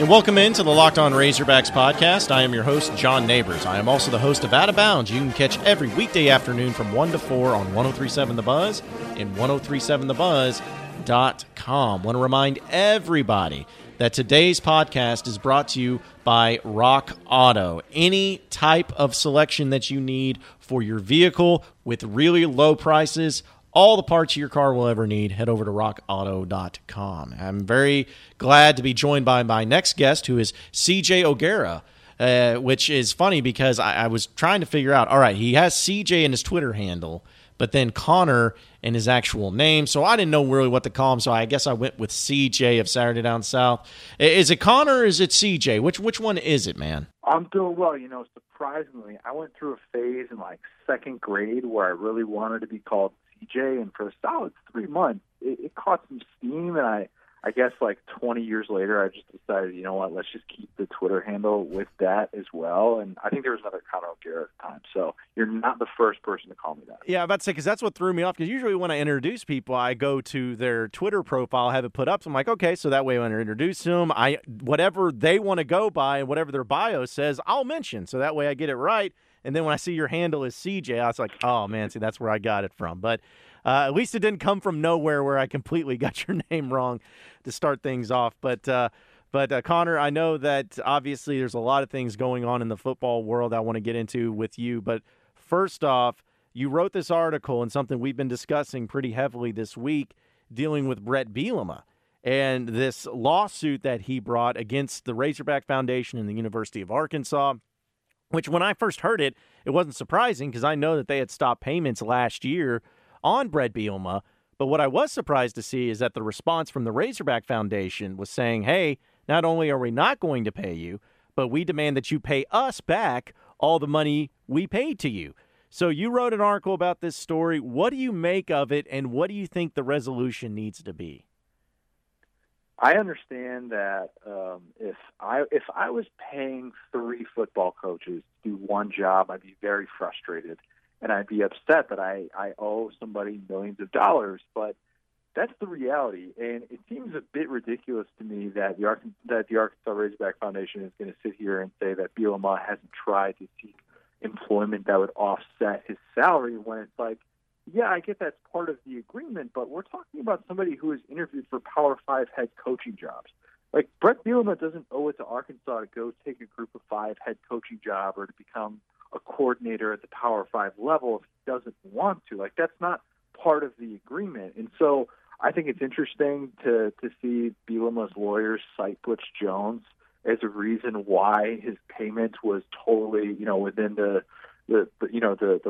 And welcome into the Locked On Razorbacks podcast. I am your host, John Neighbors. I am also the host of Out of Bounds. You can catch every weekday afternoon from 1 to 4 on 1037 The Buzz and 1037TheBuzz.com. I want to remind everybody that today's podcast is brought to you by Rock Auto. Any type of selection that you need for your vehicle with really low prices, all the parts your car will ever need, head over to rockauto.com. I'm very glad to be joined by my next guest, who is CJ O'Gara, which is funny because I was trying to figure out, all right, he has CJ in his Twitter handle, but then Connor in his actual name, so I didn't know really what to call him, so I guess I went with CJ of Saturday Down South. Is it Connor or is it CJ? Which one is it, man? I'm doing well. You know, surprisingly, I went through a phase in like second grade where I really wanted to be called CJ, and for a solid 3 months, it caught some steam, and I guess like 20 years later, I just decided, you know what, let's just keep the Twitter handle with that as well, and I think there was another Connor O'Gara at the time, so you're not the first person to call me that. Yeah, I'm about to say, because that's what threw me off, because usually when I introduce people, I go to their Twitter profile, have it put up, so I'm like, okay, so that way when I introduce them, whatever they want to go by, and whatever their bio says, I'll mention, so that way I get it right. And then when I see your handle is CJ, I was like, oh, man, see, that's where I got it from. But at least it didn't come from nowhere where I completely got your name wrong to start things off. But Connor, I know that obviously there's a lot of things going on in the football world I want to get into with you. But first off, you wrote this article and something we've been discussing pretty heavily this week, dealing with Brett Bielema and this lawsuit that he brought against the Razorback Foundation and the University of Arkansas, which when I first heard it, it wasn't surprising because I know that they had stopped payments last year on Brett Bielema. But what I was surprised to see is that the response from the Razorback Foundation was saying, hey, not only are we not going to pay you, but we demand that you pay us back all the money we paid to you. So you wrote an article about this story. What do you make of it, and what do you think the resolution needs to be? I understand that if I was paying three football coaches to do one job, I'd be very frustrated, and I'd be upset that I owe somebody millions of dollars. But that's the reality, and it seems a bit ridiculous to me that the Arkansas Razorback Foundation is going to sit here and say that Bielema hasn't tried to seek employment that would offset his salary when it's like, yeah, I get that's part of the agreement, but we're talking about somebody who is interviewed for Power 5 head coaching jobs. Like, Brett Bielema doesn't owe it to Arkansas to go take a Group of 5 head coaching job or to become a coordinator at the Power 5 level if he doesn't want to. Like, that's not part of the agreement. And so I think it's interesting to see Bielema's lawyers cite Butch Jones as a reason why his payment was totally, you know, within the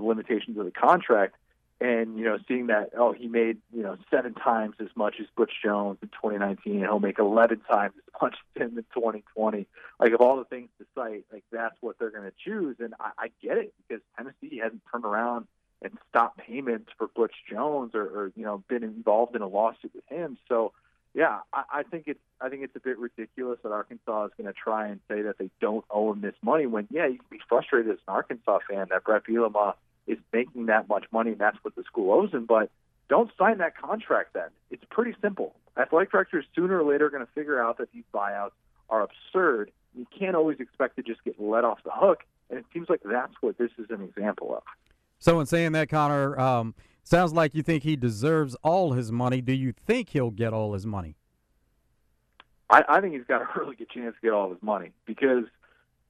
limitations of the contract. And, you know, seeing that, oh, he made, you know, 7 times as much as Butch Jones in 2019, and he'll make 11 times as much as him in 2020. Like, of all the things to cite, like, that's what they're going to choose. And I get it, because Tennessee hasn't turned around and stopped payments for Butch Jones or you know, been involved in a lawsuit with him. So, yeah, I think it's a bit ridiculous that Arkansas is going to try and say that they don't owe him this money when, yeah, you can be frustrated as an Arkansas fan that Brett Bielema is making that much money, and that's what the school owes him. But don't sign that contract then. It's pretty simple. Athletic directors sooner or later are going to figure out that these buyouts are absurd. You can't always expect to just get let off the hook, and it seems like that's what this is an example of. So in saying that, Connor, sounds like you think he deserves all his money. Do you think he'll get all his money? I think he's got a really good chance to get all his money, because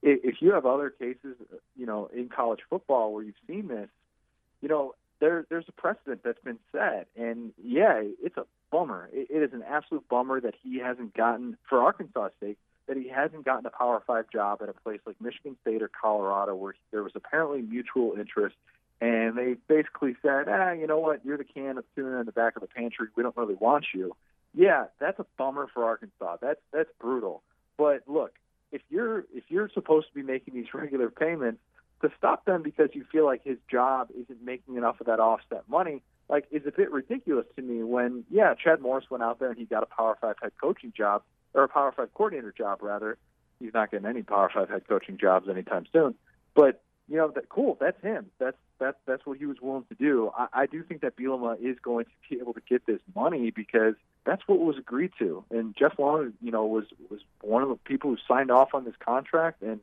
if you have other cases, you know, in college football where you've seen this, you know, there's a precedent that's been set. And, yeah, it's a bummer. It is an absolute bummer that he hasn't gotten, for Arkansas' sake, that he hasn't gotten a Power 5 job at a place like Michigan State or Colorado, where there was apparently mutual interest. And they basically said, you know what, you're the can of tuna in the back of the pantry. We don't really want you. Yeah, that's a bummer for Arkansas. That's brutal. But, look, if you're supposed to be making these regular payments, to stop them because you feel like his job isn't making enough of that offset money, like, is a bit ridiculous to me when, yeah, Chad Morris went out there and he got a Power 5 head coaching job, or a Power 5 coordinator job, rather. He's not getting any Power 5 head coaching jobs anytime soon. But, you know, that, cool, that's him. That's what he was willing to do. I do think that Bielema is going to be able to get this money because that's what was agreed to. And Jeff Long, you know, was one of the people who signed off on this contract, and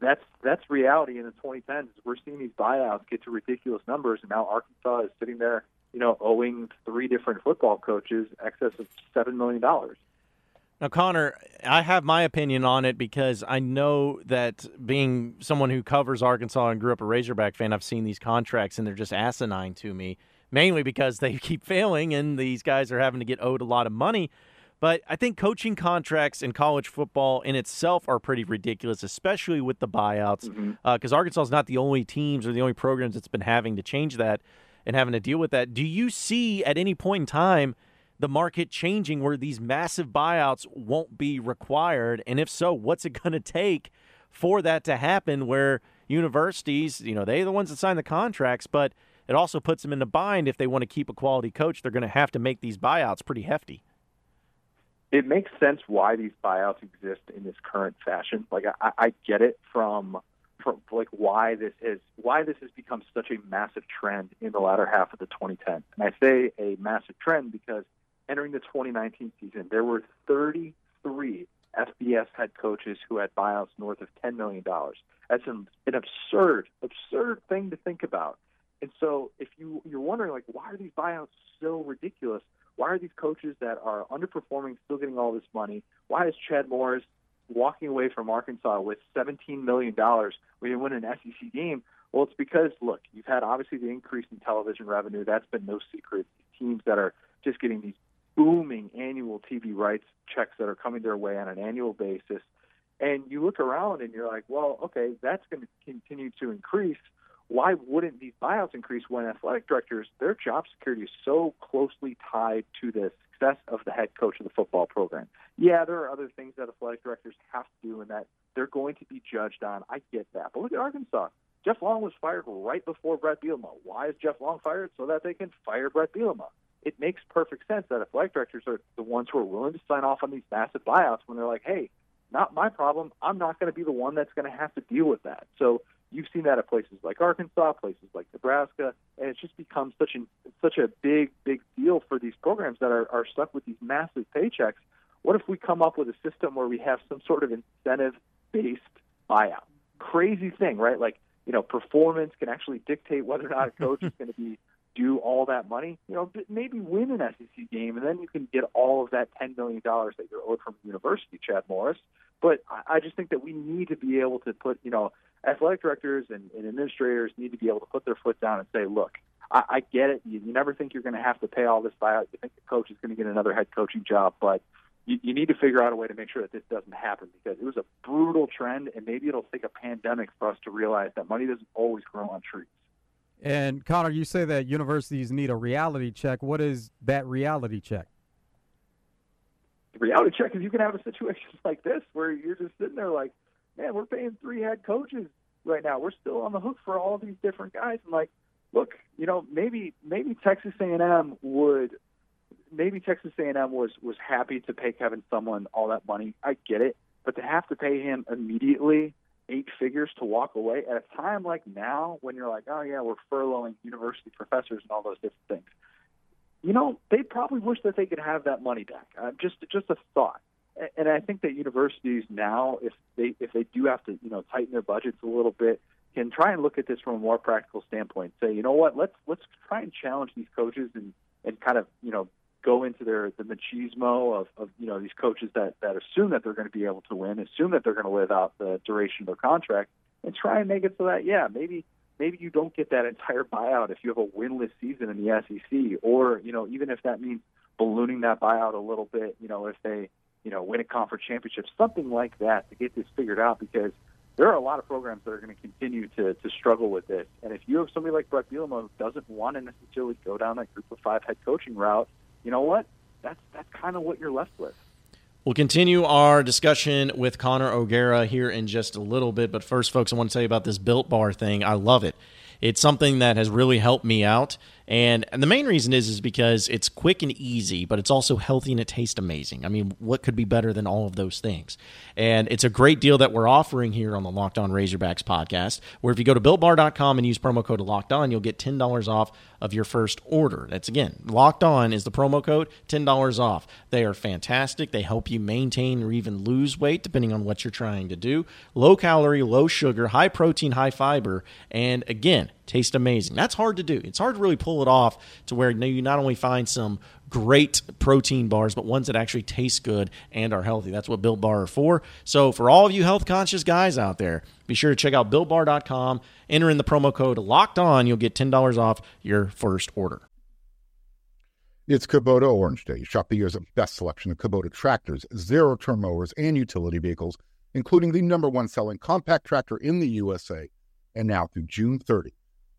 that's reality in the 2010s. We're seeing these buyouts get to ridiculous numbers, and now Arkansas is sitting there, you know, owing three different football coaches excess of $7 million. Now, Connor, I have my opinion on it because I know that being someone who covers Arkansas and grew up a Razorback fan, I've seen these contracts, and they're just asinine to me, mainly because they keep failing, and these guys are having to get owed a lot of money. But I think coaching contracts in college football in itself are pretty ridiculous, especially with the buyouts, because Arkansas is not the only teams or the only programs that's been having to change that and having to deal with that. Do you see at any point in time the market changing where these massive buyouts won't be required? And if so, what's it going to take for that to happen where universities, you know, they're the ones that sign the contracts, but it also puts them in a bind if they want to keep a quality coach. They're going to have to make these buyouts pretty hefty. It makes sense why these buyouts exist in this current fashion. Like I get it from like why this has become such a massive trend in the latter half of the 2010s. And I say a massive trend because entering the 2019 season, there were 33 FBS head coaches who had buyouts north of $10 million. That's an absurd thing to think about. And so if you're wondering, like, why are these buyouts so ridiculous? Why are these coaches that are underperforming still getting all this money? Why is Chad Morris walking away from Arkansas with $17 million when you win an SEC game? Well, it's because, look, you've had obviously the increase in television revenue. That's been no secret. Teams that are just getting these booming annual TV rights checks that are coming their way on an annual basis. And you look around and you're like, well, okay, that's going to continue to increase. Why wouldn't these buyouts increase when athletic directors, their job security is so closely tied to the success of the head coach of the football program? Yeah, there are other things that athletic directors have to do and that they're going to be judged on. I get that. But look at Arkansas. Jeff Long was fired right before Brett Bielema. Why is Jeff Long fired? So that they can fire Brett Bielema. It makes perfect sense that athletic directors are the ones who are willing to sign off on these massive buyouts when they're like, hey, not my problem. I'm not going to be the one that's going to have to deal with that. So you've seen that at places like Arkansas, places like Nebraska, and it's just become such a big deal for these programs that are stuck with these massive paychecks. What if we come up with a system where we have some sort of incentive-based buyout? Crazy thing, right? Like, you know, performance can actually dictate whether or not a coach is going to be due all that money. You know, maybe win an SEC game, and then you can get all of that $10 million that you're owed from university, Chad Morris. But I just think that we need to be able to put, you know, athletic directors and administrators need to be able to put their foot down and say, look, I get it. You never think you're going to have to pay all this buyout. You think the coach is going to get another head coaching job, but you need to figure out a way to make sure that this doesn't happen because it was a brutal trend, and maybe it'll take a pandemic for us to realize that money doesn't always grow on trees. And, Connor, you say that universities need a reality check. What is that reality check? The reality check is you can have a situation like this where you're just sitting there like, man, we're paying three head coaches right now. We're still on the hook for all these different guys. And like, look, you know, maybe Texas A&M was happy to pay Kevin Sumlin all that money. I get it, but to have to pay him immediately 8 figures to walk away at a time like now when you're like, oh yeah, we're furloughing university professors and all those different things. You know, they probably wish that they could have that money back. Just a thought. And I think that universities now, if they do have to, you know, tighten their budgets a little bit, can try and look at this from a more practical standpoint. Say, you know what, let's try and challenge these coaches and kind of, you know, go into the machismo of you know, these coaches that assume that they're going to be able to win, assume that they're going to live out the duration of their contract, and try and make it so that, yeah, maybe you don't get that entire buyout if you have a winless season in the SEC, or, you know, even if that means ballooning that buyout a little bit, you know, if they, you know, win a conference championship, something like that to get this figured out, because there are a lot of programs that are going to continue to struggle with this. And if you have somebody like Brett Bielema who doesn't want to necessarily go down that group of 5 head coaching route, you know what? That's kind of what you're left with. We'll continue our discussion with Connor O'Gara here in just a little bit. But first, folks, I want to tell you about this Built Bar thing. I love it. It's something that has really helped me out. And the main reason is because it's quick and easy, but it's also healthy and it tastes amazing. I mean, what could be better than all of those things? And it's a great deal that we're offering here on the Locked On Razorbacks podcast, where if you go to BuiltBar.com and use promo code LOCKEDON, you'll get $10 off of your first order. That's, again, LOCKEDON is the promo code, $10 off. They are fantastic. They help you maintain or even lose weight, depending on what you're trying to do. Low calorie, low sugar, high protein, high fiber, and, again, taste amazing. That's hard to do. It's hard to really pull it off to where you not only find some great protein bars, but ones that actually taste good and are healthy. That's what Built Bar are for. So for all of you health conscious guys out there, be sure to check out BuiltBar.com. Enter in the promo code LOCKEDON. You'll get $10 off your first order. It's Kubota Orange Day. Shop the year's best selection of Kubota tractors, zero-turn mowers, and utility vehicles, including the number one selling compact tractor in the USA. And now through June 30.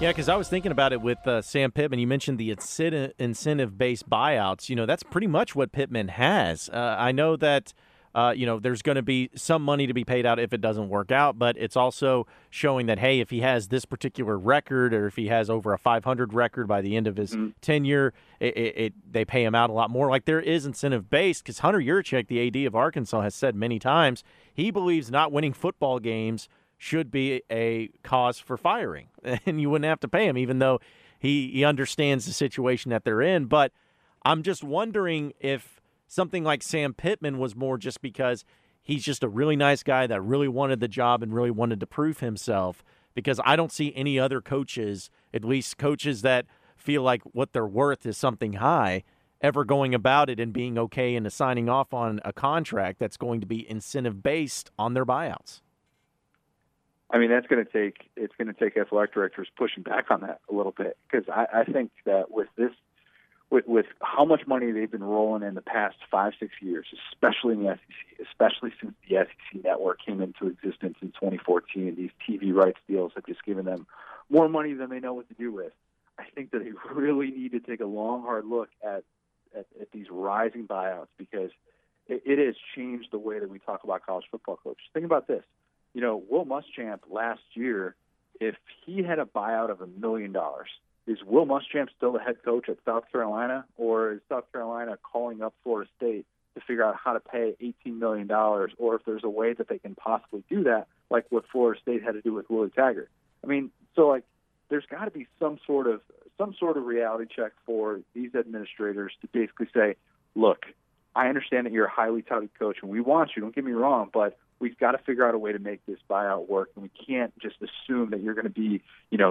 Yeah, because I was thinking about it with Sam Pittman. You mentioned the incentive-based buyouts. You know, that's pretty much what Pittman has. I know that, there's going to be some money to be paid out if it doesn't work out, but it's also showing that, hey, if he has this particular record or if he has over a 500 record by the end of his tenure, they pay him out a lot more. Like, there is incentive-based because Hunter Yurachek, the AD of Arkansas, has said many times he believes not winning football games should be a cause for firing, and you wouldn't have to pay him, even though he understands the situation that they're in. But I'm just wondering if something like Sam Pittman was more just because he's just a really nice guy that really wanted the job and really wanted to prove himself, because I don't see any other coaches, at least coaches that feel like what they're worth is something high, ever going about it and being okay and signing off on a contract that's going to be incentive-based on their buyouts. I mean, it's going to take athletic directors pushing back on that a little bit, because I think that with how much money they've been rolling in the past 5-6 years, especially in the SEC, especially since the SEC network came into existence in 2014, these TV rights deals have just given them more money than they know what to do with. I think that they really need to take a long, hard look at these rising buyouts, because it has changed the way that we talk about college football coaches. Think about this. You know, Will Muschamp last year, if he had a buyout of $1 million, is Will Muschamp still the head coach at South Carolina, or is South Carolina calling up Florida State to figure out how to pay $18 million, or if there's a way that they can possibly do that, like what Florida State had to do with Willie Taggart? I mean, so, like, there's got to be some sort of reality check for these administrators to basically say, look, I understand that you're a highly touted coach, and we want you, don't get me wrong, but we've got to figure out a way to make this buyout work, and we can't just assume that you're going to be,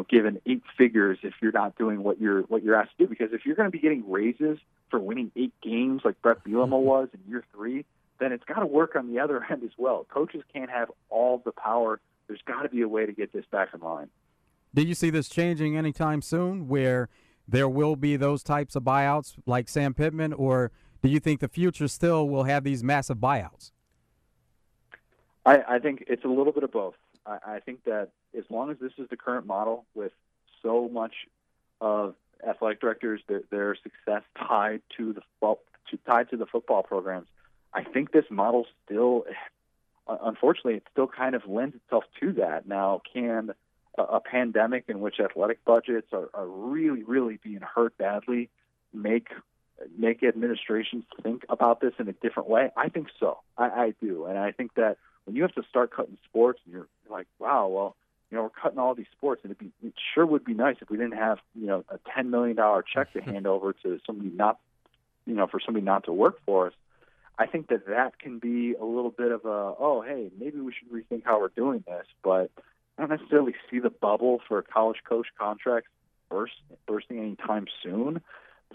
given 8 figures if you're not doing what you're asked to do. Because if you're going to be getting raises for winning 8 games like Brett Bielema was in year 3, then it's got to work on the other end as well. Coaches can't have all the power. There's got to be a way to get this back in line. Do you see this changing anytime soon, where there will be those types of buyouts like Sam Pittman, or do you think the future still will have these massive buyouts? I think it's a little bit of both. I think that as long as this is the current model, with so much of athletic directors, their success tied to the football programs, I think this model still, unfortunately, it still kind of lends itself to that. Now, can a pandemic in which athletic budgets are really, really being hurt badly make administrations think about this in a different way? I think so. I do, and I think that when you have to start cutting sports, and you're like, wow, well, we're cutting all these sports, and it sure would be nice if we didn't have, a $10 million check to hand over to somebody for somebody not to work for us. I think that can be a little bit of maybe we should rethink how we're doing this, but I don't necessarily see the bubble for college coach contracts bursting anytime soon.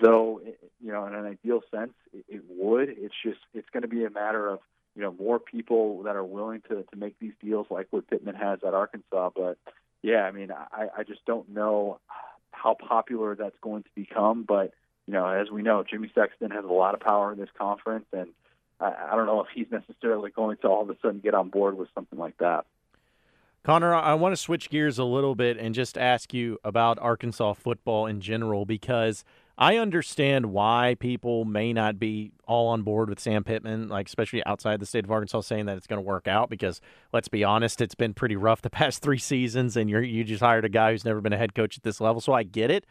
though, you know, in an ideal sense, it would. It's just, it's going to be a matter of, you know, more people that are willing to make these deals like what Pittman has at Arkansas. But, yeah, I mean, I just don't know how popular that's going to become. But, you know, as we know, Jimmy Sexton has a lot of power in this conference, and I don't know if he's necessarily going to all of a sudden get on board with something like that. Connor, I want to switch gears a little bit and just ask you about Arkansas football in general, because I understand why people may not be all on board with Sam Pittman, like especially outside the state of Arkansas, saying that it's going to work out, because let's be honest, it's been pretty rough the past three seasons, and you just hired a guy who's never been a head coach at this level, so I get it.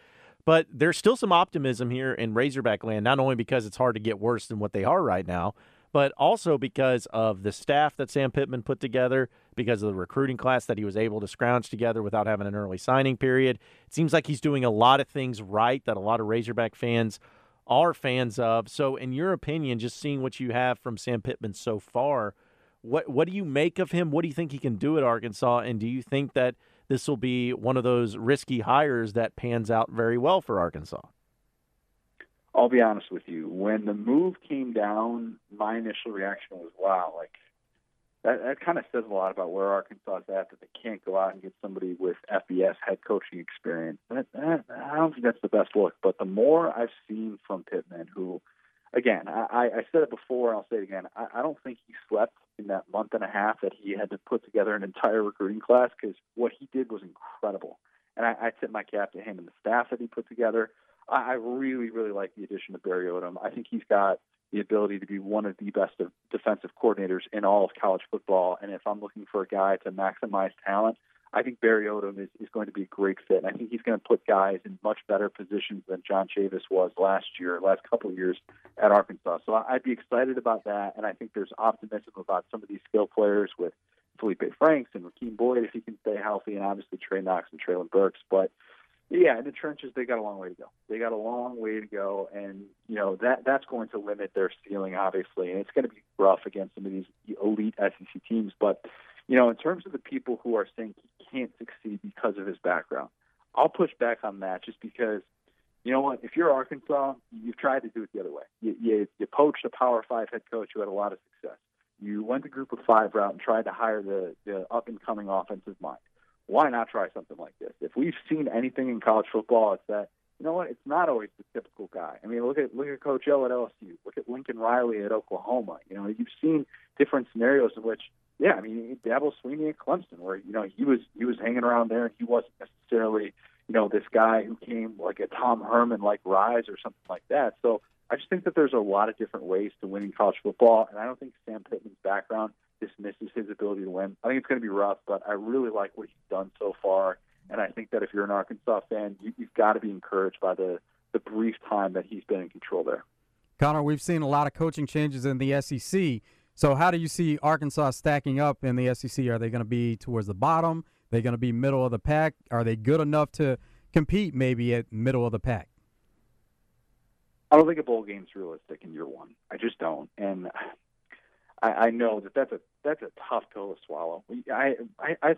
But there's still some optimism here in Razorback land, not only because it's hard to get worse than what they are right now, but also because of the staff that Sam Pittman put together, because of the recruiting class that he was able to scrounge together without having an early signing period. It seems like he's doing a lot of things right that a lot of Razorback fans are fans of. So in your opinion, just seeing what you have from Sam Pittman so far, what do you make of him? What do you think he can do at Arkansas? And do you think that this will be one of those risky hires that pans out very well for Arkansas? I'll be honest with you. When the move came down, my initial reaction was, wow, like that kind of says a lot about where Arkansas is at, that they can't go out and get somebody with FBS head coaching experience. I don't think that's the best look. But the more I've seen from Pittman, who, again, I said it before, and I'll say it again, I don't think he slept in that month and a half that he had to put together an entire recruiting class, because what he did was incredible. And I tip my cap to him and the staff that he put together. I really, really like the addition of Barry Odom. I think he's got the ability to be one of the best of defensive coordinators in all of college football. And if I'm looking for a guy to maximize talent, I think Barry Odom is going to be a great fit. And I think he's going to put guys in much better positions than John Chavis was last couple of years at Arkansas. So I'd be excited about that. And I think there's optimism about some of these skill players with Felipe Franks and Rakeem Boyd, if he can stay healthy, and obviously Trey Knox and Traylon Burks. But yeah, in the trenches, they got a long way to go. They got a long way to go, and you know that's going to limit their ceiling, obviously, and it's going to be rough against some of these elite SEC teams. But you know, in terms of the people who are saying he can't succeed because of his background, I'll push back on that, just because you know what? If you're Arkansas, you've tried to do it the other way. You poached a Power Five head coach who had a lot of success. You went the Group of Five route and tried to hire the up and coming offensive mind. Why not try something like this? If we've seen anything in college football, it's that, you know what, it's not always the typical guy. I mean, look at Coach O at LSU. Look at Lincoln Riley at Oklahoma. You know, you've seen different scenarios in which, yeah, I mean, Dabo Swinney at Clemson, where, you know, he was hanging around there, and he wasn't necessarily, you know, this guy who came like a Tom Herman, like Rise or something like that. So I just think that there's a lot of different ways to win in college football, and I don't think Sam Pittman's background dismisses his ability to win. I think it's going to be rough, but I really like what he's done so far, and I think that if you're an Arkansas fan, you've got to be encouraged by the brief time that he's been in control there. Connor, we've seen a lot of coaching changes in the SEC, so how do you see Arkansas stacking up in the SEC? Are they going to be towards the bottom? Are they going to be middle of the pack? Are they good enough to compete maybe at middle of the pack? I don't think a bowl game's realistic in year one. I just don't, and I know that that's a tough pill to swallow. I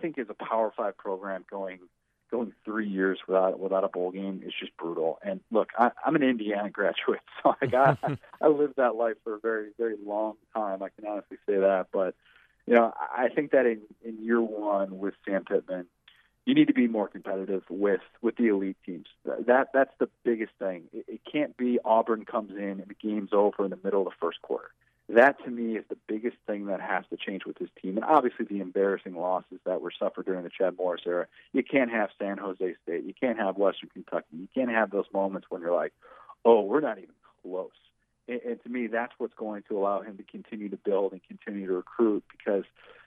think as a Power Five program going 3 years without a bowl game is just brutal. And look, I'm an Indiana graduate, so I lived that life for a very, very long time. I can honestly say that. But you know, I think that in year one with Sam Pittman, you need to be more competitive with the elite teams. That's the biggest thing. It can't be Auburn comes in and the game's over in the middle of the first quarter. That, to me, is the biggest thing that has to change with this team. And obviously the embarrassing losses that were suffered during the Chad Morris era. You can't have San Jose State. You can't have Western Kentucky. You can't have those moments when you're like, oh, we're not even close. And to me, that's what's going to allow him to continue to build and continue to recruit, because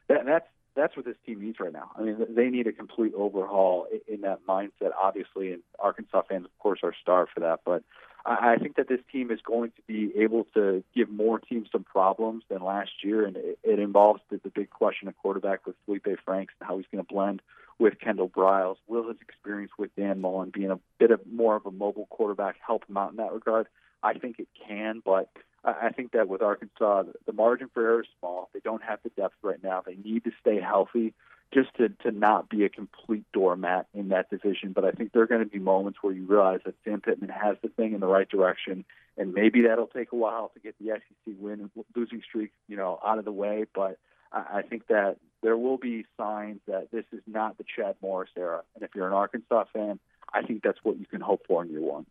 that's what this team needs right now. I mean, they need a complete overhaul in that mindset, obviously, and Arkansas fans, of course, are starved for that. But I think that this team is going to be able to give more teams some problems than last year, and it involves the big question of quarterback with Felipe Franks and how he's going to blend with Kendall Bryles. Will his experience with Dan Mullen being a bit of more of a mobile quarterback help him out in that regard? I think it can, but I think that with Arkansas, the margin for error is small. They don't have the depth right now. They need to stay healthy. just to not be a complete doormat in that division. But I think there are going to be moments where you realize that Sam Pittman has the thing in the right direction, and maybe that'll take a while to get the SEC win and losing streak, you know, out of the way. But I think that there will be signs that this is not the Chad Morris era. And if you're an Arkansas fan, I think that's what you can hope for in year one.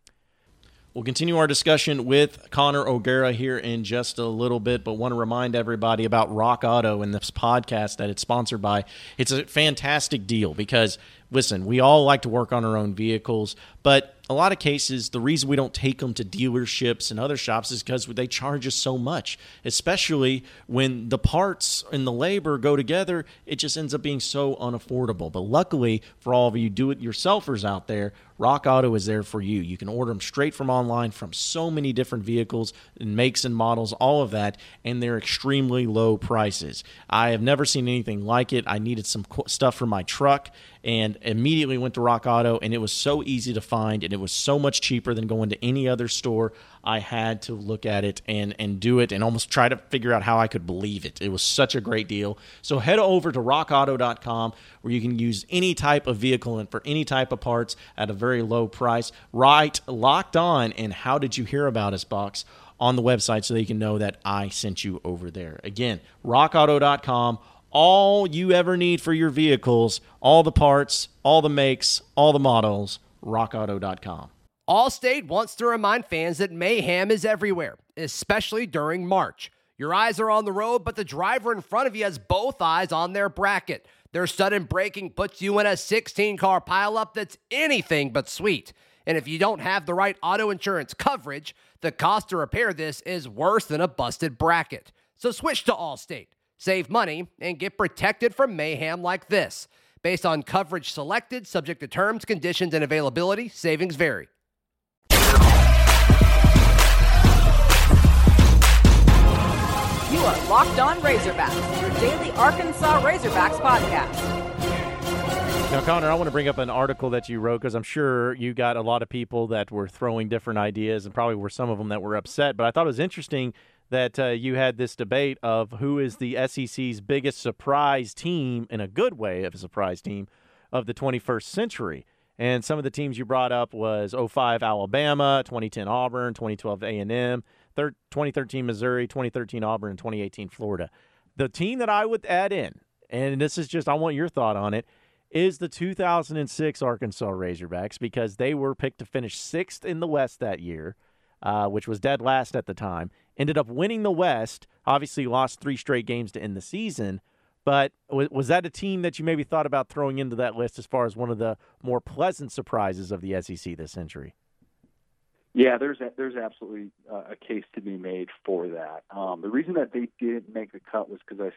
We'll continue our discussion with Connor O'Gara here in just a little bit, but want to remind everybody about Rock Auto and this podcast that it's sponsored by. It's a fantastic deal because, listen, we all like to work on our own vehicles, but a lot of cases, the reason we don't take them to dealerships and other shops is because they charge us so much, especially when the parts and the labor go together. It just ends up being so unaffordable. But luckily for all of you do-it-yourselfers out there, Rock Auto is there for you. You can order them straight from online from so many different vehicles and makes and models, all of that, and they're extremely low prices. I have never seen anything like it. I needed some stuff for my truck and immediately went to Rock Auto, and it was so easy to find, and it was so much cheaper than going to any other store. I had to look at it and do it and almost try to figure out how I could believe it. It was such a great deal. So head over to rockauto.com where you can use any type of vehicle and for any type of parts at a very low price. Right, Locked On and How Did You Hear About Us box on the website so they can know that I sent you over there. Again, rockauto.com. All you ever need for your vehicles, all the parts, all the makes, all the models, rockauto.com. Allstate wants to remind fans that mayhem is everywhere, especially during March. Your eyes are on the road, but the driver in front of you has both eyes on their bracket. Their sudden braking puts you in a 16-car pileup that's anything but sweet. And if you don't have the right auto insurance coverage, the cost to repair this is worse than a busted bracket. So switch to Allstate, save money, and get protected from mayhem like this. Based on coverage selected, subject to terms, conditions, and availability, savings vary. You are Locked On Razorbacks, your daily Arkansas Razorbacks podcast. Now, Connor, I want to bring up an article that you wrote because I'm sure you got a lot of people that were throwing different ideas and probably were some of them that were upset. But I thought it was interesting that you had this debate of who is the SEC's biggest surprise team, in a good way of a surprise team, of the 21st century. And some of the teams you brought up was 05 Alabama, 2010 Auburn, 2012 A&M, 2013 Missouri, 2013 Auburn, and 2018 Florida. The team that I would add in, and this is just, I want your thought on it, is the 2006 Arkansas Razorbacks, because they were picked to finish sixth in the West that year, which was dead last at the time. Ended up winning the West, obviously lost three straight games to end the season. But was that a team that you maybe thought about throwing into that list as far as one of the more pleasant surprises of the SEC this century? Yeah, there's absolutely a case to be made for that. The reason that they didn't make the cut was because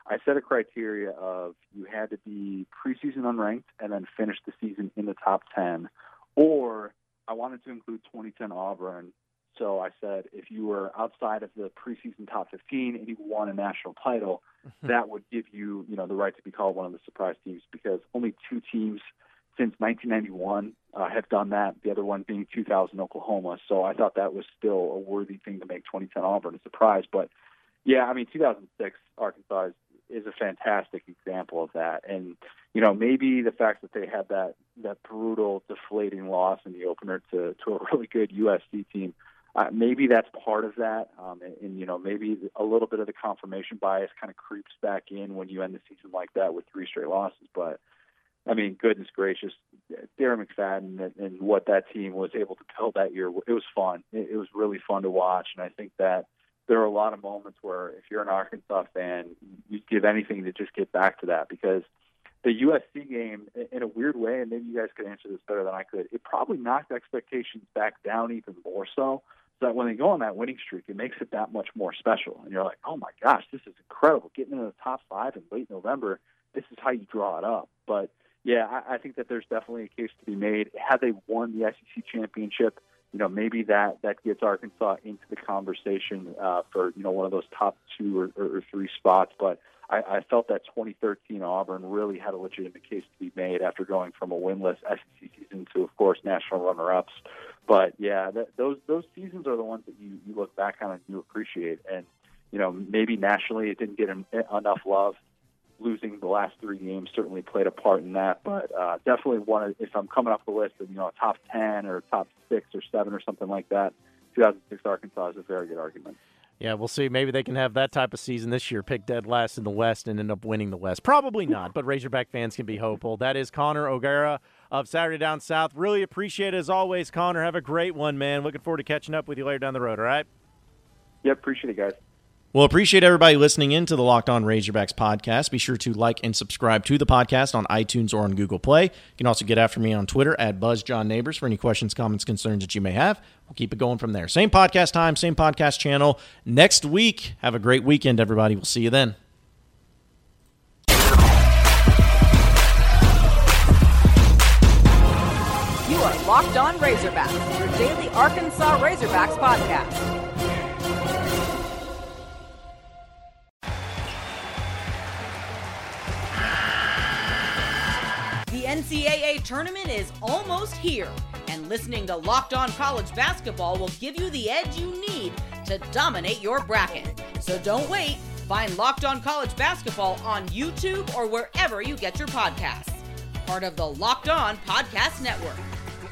I set a criteria of you had to be preseason unranked and then finish the season in the top 10, or I wanted to include 2010 Auburn. So I said, if you were outside of the preseason top 15 and you won a national title, that would give you, the right to be called one of the surprise teams, because only two teams since 1991 have done that, the other one being 2000 Oklahoma. So I thought that was still a worthy thing to make 2010 Auburn a surprise. But, 2006 Arkansas is a fantastic example of that. And, maybe the fact that they had that brutal, deflating loss in the opener to a really good USC team, maybe that's part of that, and maybe a little bit of the confirmation bias kind of creeps back in when you end the season like that with three straight losses. But, goodness gracious, Darren McFadden and what that team was able to build that year, it was fun. It was really fun to watch, and I think that there are a lot of moments where if you're an Arkansas fan, you'd give anything to just get back to that, because the USC game, in a weird way, and maybe you guys could answer this better than I could, it probably knocked expectations back down even more so. So that when they go on that winning streak, it makes it that much more special. And you're like, oh my gosh, this is incredible. Getting into the top five in late November, this is how you draw it up. But, I think that there's definitely a case to be made. Had they won the SEC championship, maybe that gets Arkansas into the conversation for, one of those top two or three spots. But I felt that 2013 Auburn really had a legitimate case to be made after going from a winless SEC season to, of course, national runner-ups. But, those seasons are the ones that you look back on and you appreciate. And, maybe nationally it didn't get enough love. losing the last three games certainly played a part in that. But definitely wanted, if I'm coming off the list of, you know, a top 10 or top 6 or 7 or something like that, 2006 Arkansas is a very good argument. Yeah, we'll see. Maybe they can have that type of season this year, pick dead last in the West and end up winning the West. Probably not, but Razorback fans can be hopeful. That is Connor O'Gara of Saturday Down South. Really appreciate it as always, Connor. Have a great one, man. Looking forward to catching up with you later down the road, all right? Yeah, appreciate it, guys. Well, appreciate everybody listening in to the Locked On Razorbacks podcast. Be sure to like and subscribe to the podcast on iTunes or on Google Play. You can also get after me on Twitter at BuzzJohnNeighbors for any questions, comments, concerns that you may have. We'll keep it going from there. Same podcast time, same podcast channel. Next week, have a great weekend, everybody. We'll see you then. You are Locked On Razorbacks, your daily Arkansas Razorbacks podcast. NCAA tournament is almost here, and listening to Locked On College Basketball will give you the edge you need to dominate your bracket. So don't wait. Find Locked On College Basketball on YouTube or wherever you get your podcasts. Part of the Locked On Podcast Network,